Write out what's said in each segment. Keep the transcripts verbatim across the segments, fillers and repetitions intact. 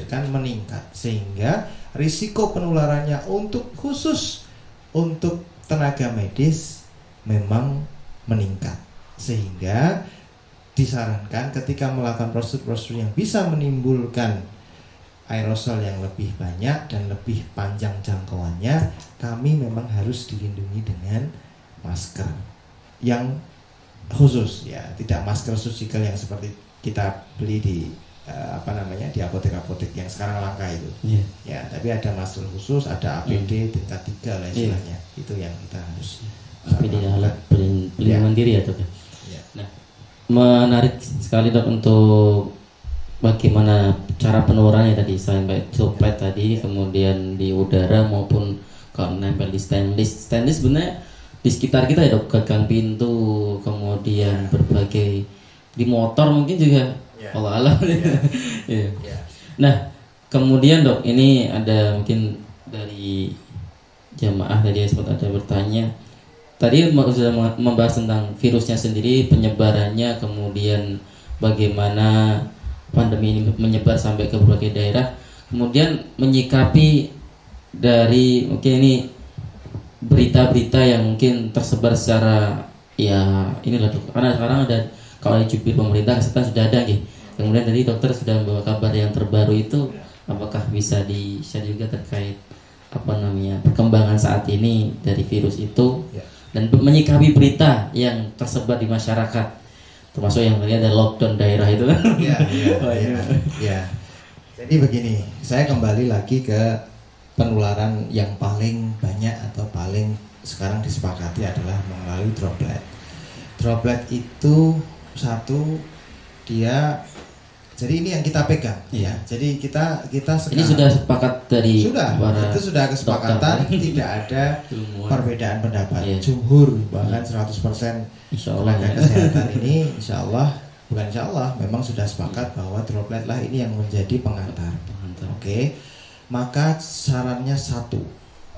dikhawatirkan meningkat, sehingga risiko penularannya untuk khusus untuk tenaga medis memang meningkat. Sehingga disarankan ketika melakukan prosedur-prosedur yang bisa menimbulkan aerosol yang lebih banyak dan lebih panjang jangkauannya, kami memang harus dilindungi dengan masker yang khusus, ya, tidak masker surgical yang seperti kita beli di uh, apa namanya di apotek-apotek yang sekarang langka itu, yeah. Ya, tapi ada masker khusus, ada A P D, yeah, tingkat tiga lah istilahnya, yeah. Itu yang kita harus A P D alat pelindungan diri ya, dok. Yeah. Nah, menarik sekali, dok, untuk bagaimana cara penularannya tadi, selain by droplet tadi, kemudian di udara maupun kalau nempel di stainless. Stainless sebenarnya di sekitar kita ya, dok, gagang pintu, kemudian berbagai di motor mungkin juga, kalau alam. Ya. Nah, kemudian, dok, ini ada mungkin dari jamaah tadi sempat ada bertanya. Tadi sudah membahas tentang virusnya sendiri, penyebarannya, kemudian bagaimana pandemi ini menyebar sampai ke berbagai daerah, kemudian menyikapi dari mungkin ini berita-berita yang mungkin tersebar secara, ya, inilah, dok, karena sekarang ada, kalau di jubir pemerintah kesehatan sudah ada, gitu. Kemudian tadi dokter sudah membawa kabar yang terbaru itu, apakah bisa di-share juga terkait apa namanya perkembangan saat ini dari virus itu, dan menyikapi berita yang tersebar di masyarakat, termasuk yang tadi ada lockdown daerah itu kan? Ya, ya, oh, ya, ya. Ya. Jadi begini, saya kembali lagi ke penularan yang paling banyak atau paling sekarang disepakati adalah melalui droplet. Droplet itu satu dia, jadi ini yang kita pegang, ya. Jadi kita kita sekarang, ini sudah sepakat dari sudah itu sudah kesepakatan, dokter. Tidak ada perbedaan pendapat, ya. Jumhur bahkan ya. seratus persen tenaga kesehatan ini insya Allah, bukan insya Allah, memang sudah sepakat bahwa droplet lah ini yang menjadi pengantar, pengantar. Oke, okay. Maka sarannya satu,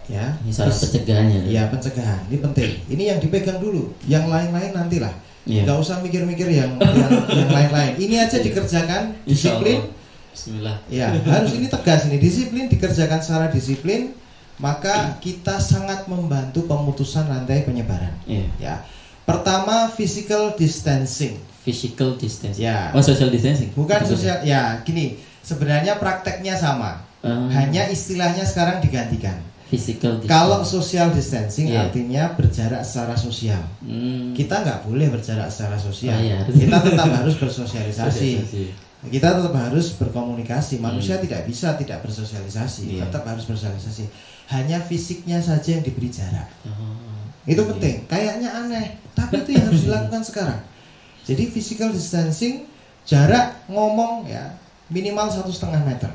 ya, ini saran pencegahannya, ya, pencegahan ini penting, ini yang dipegang dulu, yang lain-lain nantilah. Yeah. Gak usah mikir-mikir yang yang lain-lain. Ini aja dikerjakan disiplin. Bismillah. Ya, harus ini tegas ini, disiplin, dikerjakan secara disiplin, maka kita sangat membantu pemutusan rantai penyebaran. Yeah. Ya. Pertama, physical distancing. Physical distancing. Ya. Oh, social distancing. Bukan sosial. Ya, gini. Sebenarnya prakteknya sama. Um. Hanya istilahnya sekarang digantikan. Kalau social distancing, yeah, artinya berjarak secara sosial. Hmm. Kita nggak boleh berjarak secara sosial. Oh, yeah. Kita tetap harus bersosialisasi. Kita tetap harus berkomunikasi. Manusia hmm. tidak bisa tidak bersosialisasi. Yeah. Tetap harus bersosialisasi. Hanya fisiknya saja yang diberi jarak. Oh, itu yeah. penting. Kayaknya aneh, tapi itu yang harus dilakukan sekarang. Jadi physical distancing, jarak ngomong ya minimal satu setengah meter.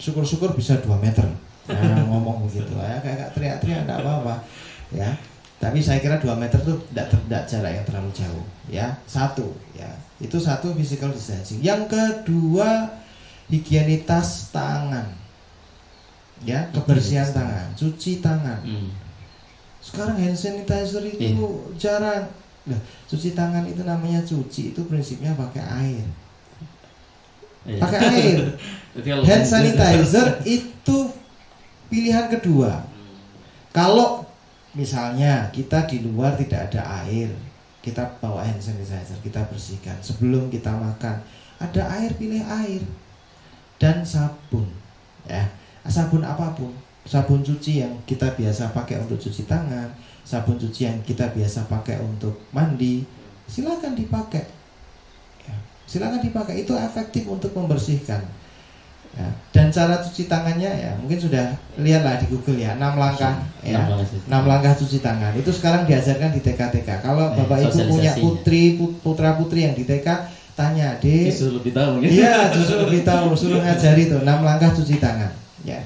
Syukur-syukur bisa dua meter. Nah, ngomong begitu ya, kayak teriak-teriak tidak apa-apa ya, tapi saya kira dua meter tuh tidak jarak yang terlalu jauh ya. Satu ya, itu satu, physical distancing. Yang kedua, higienitas tangan ya, kebersihan tangan, cuci tangan. Sekarang hand sanitizer itu jarang. Nah, cuci tangan itu namanya cuci, itu prinsipnya pakai air. Pakai air. Hand sanitizer itu pilihan kedua. Kalau misalnya kita di luar tidak ada air, kita bawa hand sanitizer, kita bersihkan. Sebelum kita makan, ada air, pilih air dan sabun, ya, sabun apapun, sabun cuci yang kita biasa pakai untuk cuci tangan, sabun cuci yang kita biasa pakai untuk mandi, silakan dipakai, ya, silakan dipakai. Itu efektif untuk membersihkan. Ya. Dan cara cuci tangannya ya mungkin sudah lihatlah di Google ya, enam langkah ya, enam langkah cuci tangan itu sekarang diajarkan di T K T K. Kalau eh, bapak ibu punya putri putra putri yang di T K, tanya deh, justru lebih tahu gitu. Iya, justru lebih tahu, suruh ngajari itu enam langkah cuci tangan ya.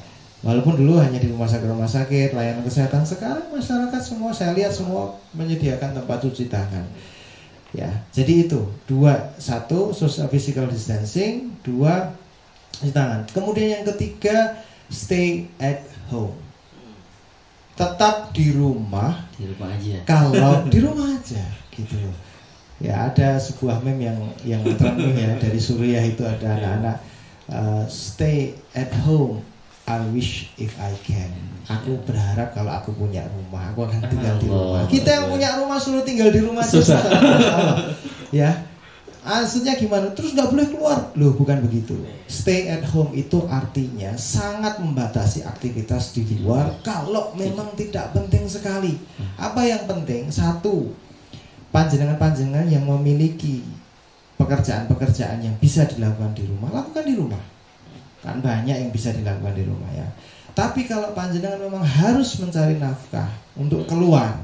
Walaupun dulu hanya di rumah sakit rumah sakit layanan kesehatan, sekarang masyarakat semua saya lihat semua menyediakan tempat cuci tangan. Ya, jadi itu dua, satu social physical distancing, dua cuci tangan. Kemudian yang ketiga, stay at home. Tetap di rumah. Di rumah aja. Kalau di rumah aja, gitu. Ya, ada sebuah meme yang yang terang ya dari Suriah itu, ada anak-anak uh, stay at home. I wish if I can. Aku berharap kalau aku punya rumah, aku akan tinggal di rumah. Kita yang punya rumah suruh tinggal di rumah susah. Ya, maksudnya gimana? Terus nggak boleh keluar? Loh, bukan begitu. Stay at home itu artinya sangat membatasi aktivitas di luar. Kalau memang tidak penting sekali. Apa yang penting? Satu, panjenengan-panjenengan yang memiliki pekerjaan-pekerjaan yang bisa dilakukan di rumah, lakukan di rumah. Kan banyak yang bisa dilakukan di rumah ya. Tapi kalau panjenengan memang harus mencari nafkah untuk keluar,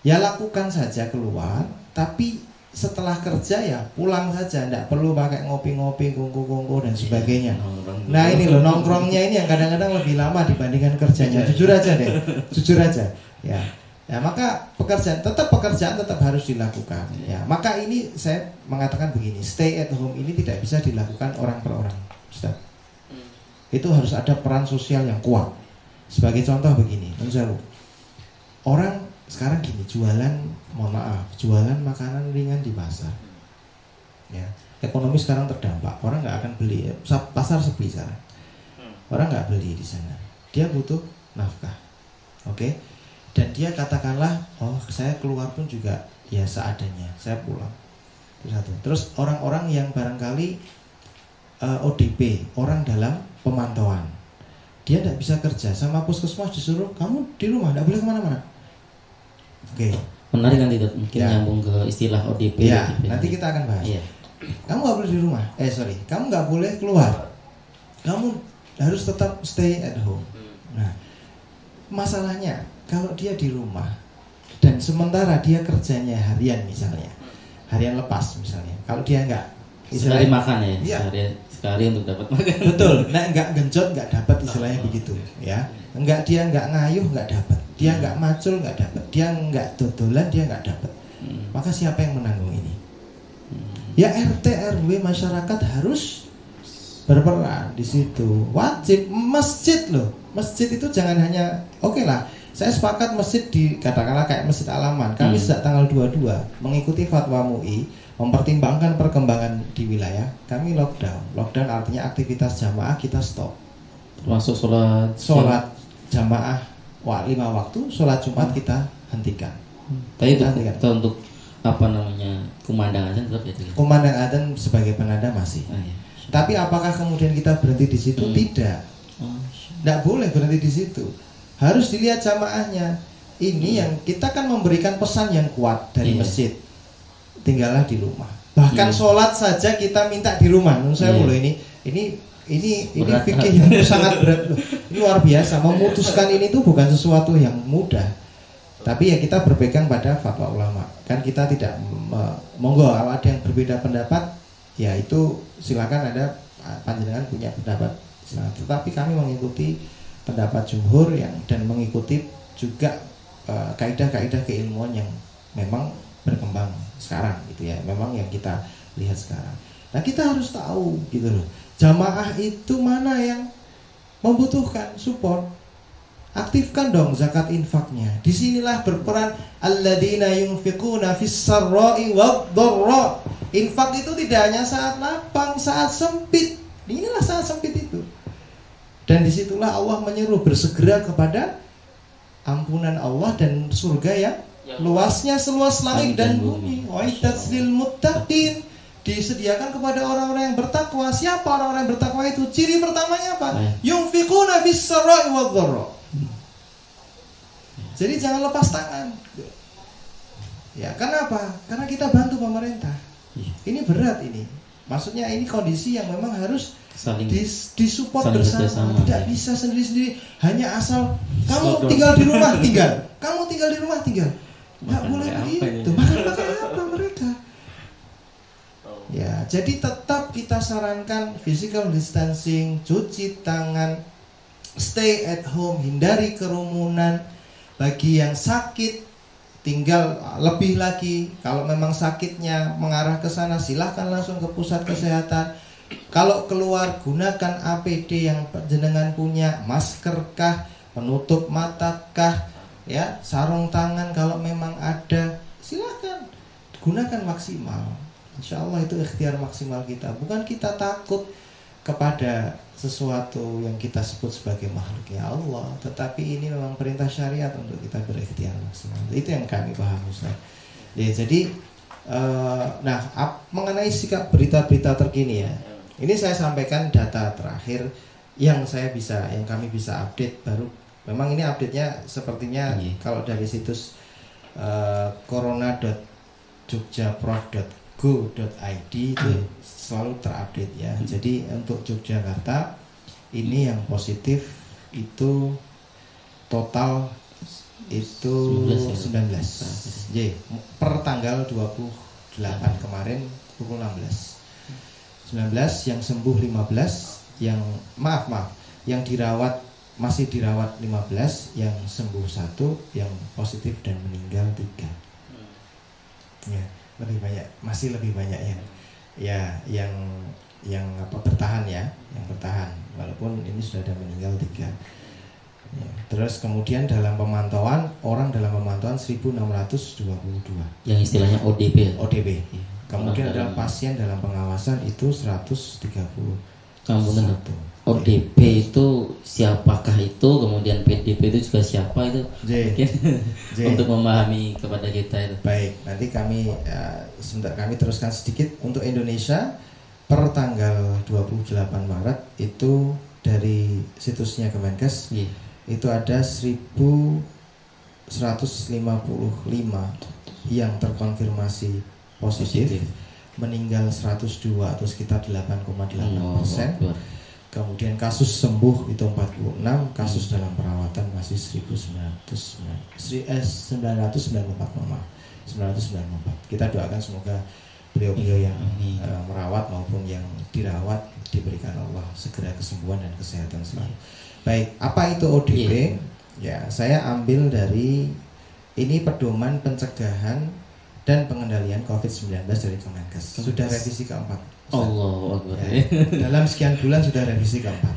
ya lakukan saja keluar. Tapi setelah kerja ya pulang saja, tidak perlu pakai ngopi-ngopi, kongko-kongko dan sebagainya. Nah ini loh nongkrongnya ini yang kadang-kadang lebih lama dibandingkan kerjanya. Jujur aja deh, jujur aja ya. Ya maka pekerjaan tetap pekerjaan tetap harus dilakukan. Ya maka ini saya mengatakan begini, stay at home ini tidak bisa dilakukan orang per orang, Ustaz. Itu harus ada peran sosial yang kuat. Sebagai contoh begini, orang sekarang gini jualan, mohon maaf, jualan makanan ringan di pasar. Ya, ekonomi sekarang terdampak, orang nggak akan beli, pasar sepi sekarang. Orang nggak beli di sana. Dia butuh nafkah, oke? Okay? Dan dia katakanlah, oh saya keluar pun juga ya seadanya, saya pulang. Itu satu. Terus orang-orang yang barangkali uh, O D P, orang dalam pemantauan, dia tidak bisa kerja, sama puskesmas disuruh kamu di rumah, tidak boleh kemana-mana. Oke. Okay. Menarik nanti mungkin ya. Nyambung ke istilah O D P. Ya, O D P nanti kita akan bahas. Ya. Kamu nggak boleh di rumah, eh sorry, kamu nggak boleh keluar, kamu harus tetap stay at home. Nah, masalahnya kalau dia di rumah dan sementara dia kerjanya harian misalnya, harian lepas misalnya, kalau dia nggak sekali makan ya, ya. Seharian. Sekali untuk dapat makan. Betul. Nah, enggak genjot enggak dapat istilahnya begitu, ya. Enggak dia enggak ngayuh enggak dapat. Dia enggak macul enggak dapat. Dia enggak dodolan dia enggak dapat. Maka siapa yang menanggung ini? Ya R T R W masyarakat harus berperan di situ. Wajib masjid loh. Masjid itu jangan hanya oke okay lah. Saya sepakat masjid di katakanlah kayak masjid Alaman. Kami hmm. sejak tanggal dua puluh dua mengikuti fatwa M U I mempertimbangkan perkembangan di wilayah. Kami lockdown. Lockdown artinya aktivitas jamaah kita stop. Termasuk sholat sholat jamaah wah, lima waktu, sholat Jumat hmm. kita hentikan. Tapi kita hentikan. Kita untuk apa namanya kumandang adzan tetap jadi. Kumandang adzan sebagai penanda masih. Ah, iya. Tapi apakah kemudian kita berhenti di situ? Hmm. Tidak. Tidak oh, boleh berhenti di situ. Harus dilihat jamaahnya. Ini hmm. yang kita kan memberikan pesan yang kuat dari yeah. masjid. Tinggallah di rumah. Bahkan yeah. sholat saja kita minta di rumah. Menurut saya yeah. loh ini ini ini ini fikih yang sangat berat loh. Ini luar biasa. Memutuskan ini tuh bukan sesuatu yang mudah. Tapi ya kita berpegang pada fatwa ulama. Kan kita tidak me- monggo kalau ada yang berbeda pendapat, ya itu silakan ada panjenengan punya pendapat. Nah, tetapi kami mengikuti pendapat jumhur yang dan mengikuti juga uh, kaidah-kaidah keilmuan yang memang berkembang sekarang gitu ya, memang yang kita lihat sekarang. Nah kita harus tahu gitu loh, jamaah itu mana yang membutuhkan support, aktifkan dong zakat infaknya. Disinilah berperan alladzina yunfiquna fis-sarra'i wad-dharra. Infak itu tidak hanya saat lapang, saat sempit. Inilah saat sempit itu. Dan disitulah Allah menyuruh bersegera kepada ampunan Allah dan surga yang luasnya seluas langit dan bumi. Wa'iddat lil muttaqin, disediakan kepada orang-orang yang bertakwa. Siapa orang-orang yang bertakwa itu? Ciri pertamanya apa? Yunfiquna bis-sarra'i wad-dharra. Jadi jangan lepas tangan. Ya, karena apa? Karena kita bantu pemerintah. Ini berat ini. Maksudnya ini kondisi yang memang harus saling dis, disupport saling bersama. bersama tidak ya. Bisa sendiri-sendiri hanya asal kamu tinggal di rumah tinggal kamu tinggal di rumah tinggal nggak boleh begitu. Makan-makan apa mereka ya. Jadi tetap kita sarankan physical distancing, cuci tangan, stay at home, hindari kerumunan. Bagi yang sakit tinggal lebih lagi, kalau memang sakitnya mengarah ke sana silahkan langsung ke pusat kesehatan. Kalau keluar gunakan A P D yang jenengan punya, maskerkah, penutup matakah, ya, sarung tangan kalau memang ada, silakan gunakan maksimal. Insya Allah itu ikhtiar maksimal kita. Bukan kita takut kepada sesuatu yang kita sebut sebagai makhluknya Allah, tetapi ini memang perintah syariat untuk kita berikhtiar maksimal. Itu yang kami paham, Ustaz. Ya, jadi eh, nah ap, mengenai sikap berita-berita terkini ya, ini saya sampaikan data terakhir yang saya bisa, yang kami bisa update baru. Memang ini update-nya sepertinya yeah. kalau dari situs eh, corona dot jogjaprov dot com go dot i d itu selalu terupdate ya. Hmm. Jadi untuk Yogyakarta ini yang positif itu total itu sembilan belas, sembilan belas. Ya. Per tanggal dua puluh delapan kemarin pukul enam belas. sembilan belas yang sembuh lima belas, yang maaf maaf, yang dirawat masih dirawat lima belas, yang sembuh satu, yang positif dan meninggal tiga. Ya. Lebih banyak, masih lebih banyak yang ya yang yang apa bertahan ya, yang bertahan walaupun ini sudah ada meninggal tiga ya. Terus kemudian dalam pemantauan, orang dalam pemantauan seribu enam ratus dua puluh dua yang istilahnya O D P O D P ya. Kemudian dalam pasien dalam pengawasan itu seratus tiga puluh satu. O D P itu siapakah itu, kemudian P D P itu juga siapa itu, J, mungkin J. untuk memahami kepada kita itu. Baik, nanti kami uh, sebentar kami teruskan sedikit. Untuk Indonesia per tanggal dua puluh delapan Maret itu dari situsnya Kemenkes yeah. itu ada seribu seratus lima puluh lima yang terkonfirmasi positif, positif. meninggal seratus dua atau sekitar delapan koma delapan persen. Oh, kemudian kasus sembuh itu empat puluh enam, kasus hmm. dalam perawatan masih seribu sembilan ratus sembilan puluh empat. Kita doakan semoga beliau-beliau yang hmm. uh, merawat maupun yang dirawat diberikan Allah segera kesembuhan dan kesehatan selalu. Hmm. Baik, apa itu O D P? Hmm. Ya, saya ambil dari ini pedoman pencegahan dan pengendalian covid sembilan belas dari Kemenkes. Sudah revisi keempat. Allah Akbar. Ya, dalam sekian bulan sudah revisi keempat.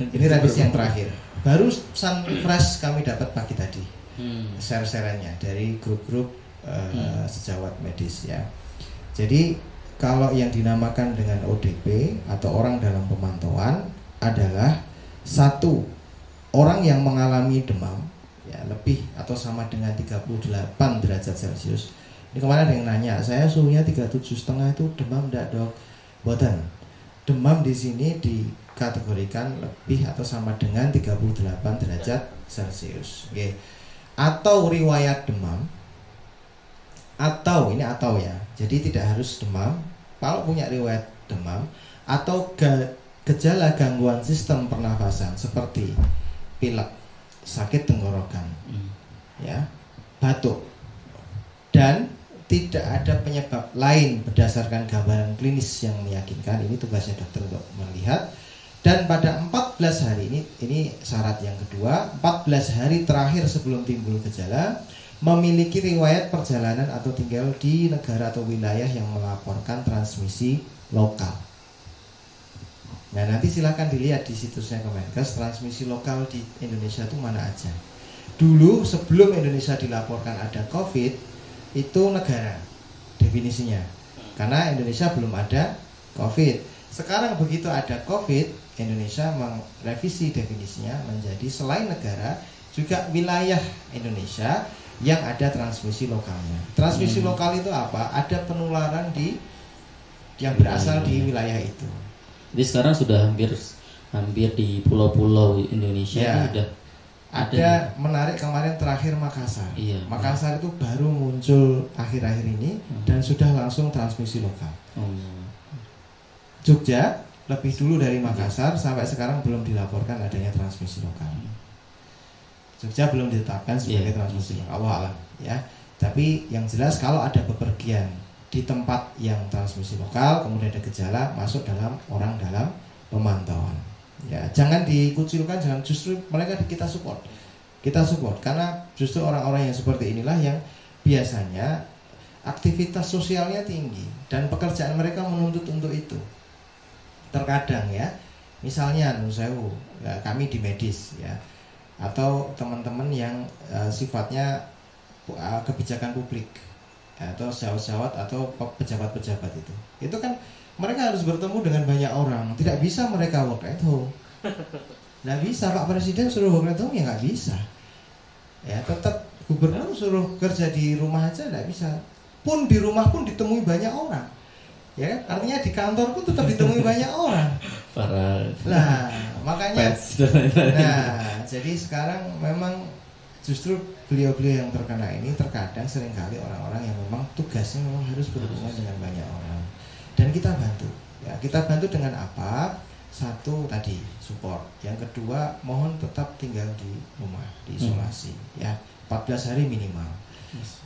Ini revisi yang terakhir. Baru sunfresh kami dapat pagi tadi. Hmm. Share-shareannya dari grup-grup uh, hmm. sejawat medis ya. Jadi kalau yang dinamakan dengan O D P atau orang dalam pemantauan adalah satu orang yang mengalami demam ya lebih atau sama dengan tiga puluh delapan derajat Celcius. Ini kemarin ada yang nanya, saya suhunya tiga puluh tujuh koma lima itu demam enggak, Dok? Buatan. Demam di sini dikategorikan lebih atau sama dengan tiga puluh delapan derajat Celcius. Oke. Okay. Atau riwayat demam. Atau ini atau ya. Jadi tidak harus demam. Kalau punya riwayat demam atau ge gejala gangguan sistem pernafasan seperti pilek, sakit tenggorokan. Hmm. Ya. Batuk. Dan tidak ada penyebab lain berdasarkan gambaran klinis yang meyakinkan. Ini tugasnya dokter untuk melihat. Dan pada empat belas hari ini, ini syarat yang kedua, empat belas hari terakhir sebelum timbul gejala, memiliki riwayat perjalanan atau tinggal di negara atau wilayah yang melaporkan transmisi lokal. Nah nanti silahkan dilihat di situsnya Kemenkes, transmisi lokal di Indonesia itu mana aja. Dulu sebelum Indonesia dilaporkan ada COVID, itu negara definisinya, karena Indonesia belum ada COVID. Sekarang begitu ada COVID, Indonesia merevisi definisinya menjadi selain negara juga wilayah Indonesia yang ada transmisi lokalnya. Transmisi hmm. lokal itu apa? Ada penularan di yang berasal wilayah. di wilayah itu. Jadi sekarang sudah hampir hampir di pulau-pulau Indonesia ya. Sudah ada menarik kemarin terakhir Makassar. Iya, Makassar iya. itu baru muncul akhir-akhir ini hmm. dan sudah langsung transmisi lokal. Hmm. Jogja lebih dulu dari Makassar hmm. sampai sekarang belum dilaporkan adanya transmisi lokal. Hmm. Jogja belum ditetapkan sebagai yeah. transmisi lokal. Allah alam ya. Tapi yang jelas kalau ada bepergian di tempat yang transmisi lokal kemudian ada gejala masuk dalam orang dalam pemantauan. Ya, jangan dikucilkan, jangan, justru mereka kita support. Kita support karena justru orang-orang yang seperti inilah yang biasanya aktivitas sosialnya tinggi dan pekerjaan mereka menuntut untuk itu. Terkadang ya, misalnya saya ya, kami di medis ya, atau teman-teman yang uh, sifatnya uh, kebijakan publik. ya, atau sejawat-sejawat atau pejabat-pejabat itu. Itu kan mereka harus bertemu dengan banyak orang, tidak bisa mereka work at home. Nggak bisa, Pak Presiden suruh work at home ya nggak bisa. Ya tetap gubernur suruh kerja di rumah aja nggak bisa. Pun di rumah pun ditemui banyak orang. Ya artinya di kantor pun tetap ditemui banyak orang. Para nah makanya, nah jadi sekarang memang justru beliau-beliau yang terkena ini terkadang seringkali orang-orang yang memang tugasnya memang harus berhubungan dengan banyak orang. Dan kita bantu, ya, kita bantu dengan apa? Satu tadi support, yang kedua mohon tetap tinggal di rumah, di isolasi, hmm. ya empat belas hari minimal.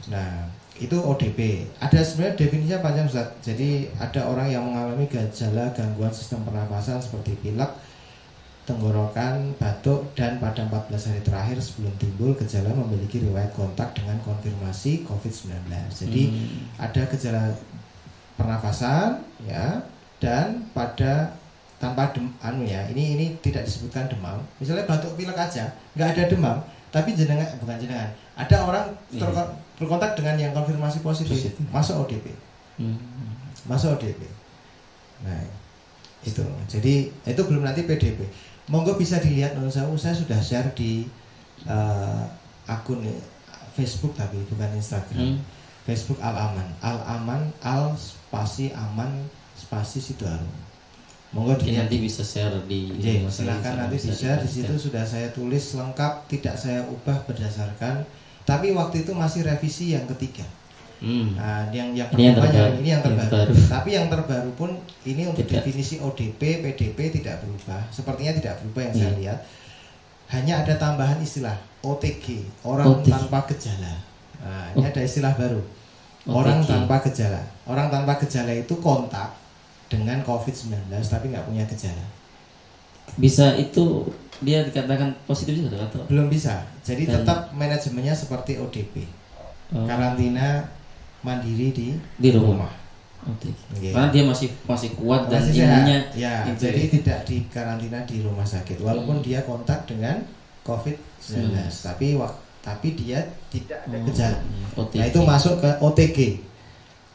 Nah itu O D P. Ada sebenarnya definisinya panjang Ustaz. Jadi ada orang yang mengalami gejala gangguan sistem pernapasan seperti pilek, tenggorokan, batuk, dan pada empat belas hari terakhir sebelum timbul gejala memiliki riwayat kontak dengan konfirmasi covid sembilan belas. Jadi hmm. ada gejala pernafasan, ya, dan pada tanpa dem, anu ya, ini ini tidak disebutkan demam. Misalnya batuk pilek aja, nggak ada demam, tapi jenengan bukan jenengan. Ada orang ter, berkontak dengan yang konfirmasi positif, masuk O D P, masuk O D P. Nah, itu. Jadi itu belum nanti P D P. Monggo bisa dilihat, non saya, saya sudah share di uh, akun Facebook tapi bukan Instagram. Hmm. Facebook Al Aman, Al Aman, Al Spasi Aman, Spasi Sidoarjo. Monggo dilihat, nanti bisa share di. Jadi, silahkan nanti di share di situ, sudah saya tulis lengkap, tidak saya ubah berdasarkan. Tapi waktu itu masih revisi yang ketiga. Hmm. Nah, yang yang ini yang terbaru. Ini yang terbaru. Yang terbaru. Tapi yang terbaru pun ini untuk tidak. Definisi O D P, P D P tidak berubah. Sepertinya tidak berubah yang hmm. saya lihat. Hanya ada tambahan istilah O T G, orang O T G tanpa gejala. Nah, ini oh. ada istilah baru. O T G. Orang tanpa gejala. Orang tanpa gejala itu kontak dengan covid sembilan belas tapi nggak punya gejala. Bisa itu dia dikatakan positif juga atau? Belum bisa. Jadi dan tetap manajemennya seperti O D P. Oh. Karantina mandiri di, di rumah. rumah. Okay. Okay. Karena dia masih masih kuat dan masih imunnya. Ya, jadi tidak di karantina di rumah sakit. Walaupun hmm. dia kontak dengan covid sembilan belas, hmm. tapi tapi dia tidak ada gejala. Oh. Nah itu masuk ke O T G,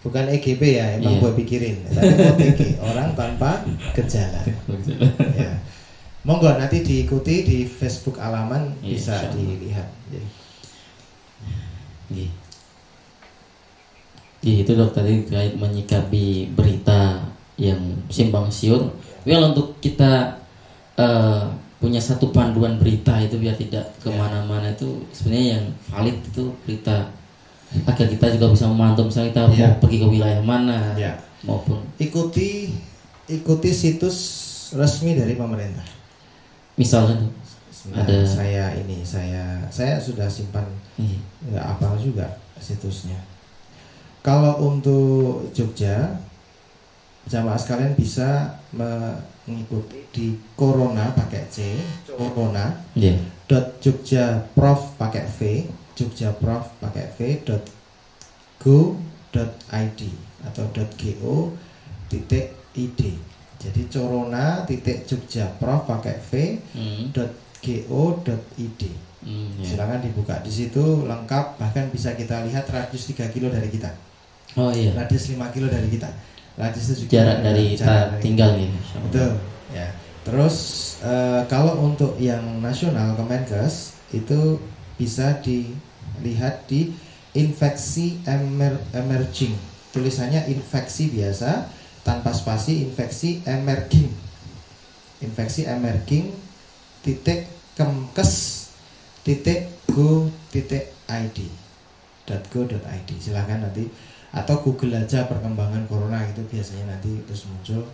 bukan E G B ya. Emang yeah. gue pikirin. Tapi O T G orang tanpa gejala. Ya. Monggo nanti diikuti di Facebook Alaman, yeah, bisa sure. dilihat. Yeah. Iya, itu dok tadi terkait menyikapi berita yang simpang siur. Well, untuk kita uh, punya satu panduan berita itu biar tidak kemana-mana, itu sebenarnya yang valid itu berita, agar kita juga bisa memantau misalnya kita yeah. mau pergi ke wilayah mana yeah. maupun ikuti ikuti situs resmi dari pemerintah. Misalnya nah, ada saya ini saya saya sudah simpan nggak iya. apa juga situsnya. Kalau untuk Jogja, jamaah sekalian bisa mengikuti di corona pakai c corona yeah. dot jogjaprov pakai v jogjaprov pakai v dot go dot id atau dot go titik id. Jadi corona titik jogjaprov pakai v mm. dot go.id. Hmm, yeah. Silahkan dibuka di situ lengkap, bahkan bisa kita lihat radius tiga kilo dari kita. Oh iya. Radius lima kilo dari kita. Radius itu juga jarak dari kita tinggal nih. Betul. Ya. Terus uh, kalau untuk yang nasional Kemenkes itu bisa dilihat di infeksi emer emerging. Tulisannya infeksi biasa tanpa spasi, infeksi emerging. Infeksi emerging titik Kemkes titik go titik id dot go dot id. Silahkan nanti atau Google aja perkembangan corona, itu biasanya nanti terus muncul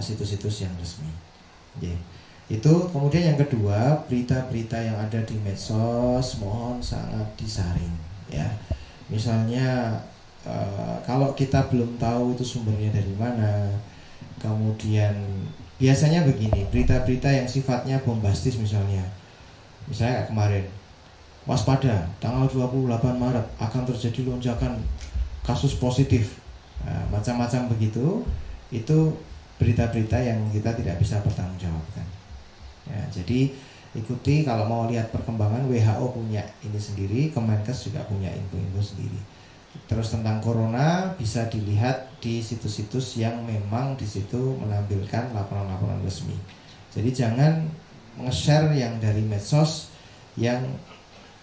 situs-situs uh, yang resmi. Yeah. Itu kemudian yang kedua, berita-berita yang ada di medsos mohon sangat disaring ya. Misalnya uh, kalau kita belum tahu itu sumbernya dari mana, kemudian biasanya begini, berita-berita yang sifatnya bombastis misalnya. Misalnya kemarin, waspada, tanggal dua puluh delapan Maret akan terjadi lonjakan kasus positif. Nah, macam-macam begitu, itu berita-berita yang kita tidak bisa pertanggungjawabkan. Ya, jadi ikuti kalau mau lihat perkembangan, W H O punya ini sendiri, Kemenkes juga punya info-info sendiri. Terus tentang corona bisa dilihat di situs-situs yang memang di situ menampilkan laporan-laporan resmi. Jadi jangan nge-share yang dari medsos, yang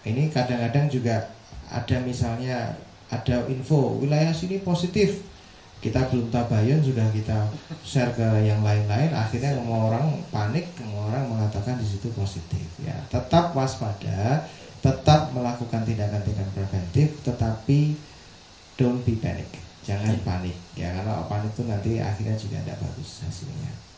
ini kadang-kadang juga ada, misalnya ada info wilayah sini positif, kita belum tabayun sudah kita share ke yang lain-lain, akhirnya semua orang panik, semua orang mengatakan di situ positif. Ya, tetap waspada, tetap melakukan tindakan-tindakan preventif, tetapi don't be panic, jangan panik ya, karena panik itu nanti akhirnya juga tidak bagus hasilnya.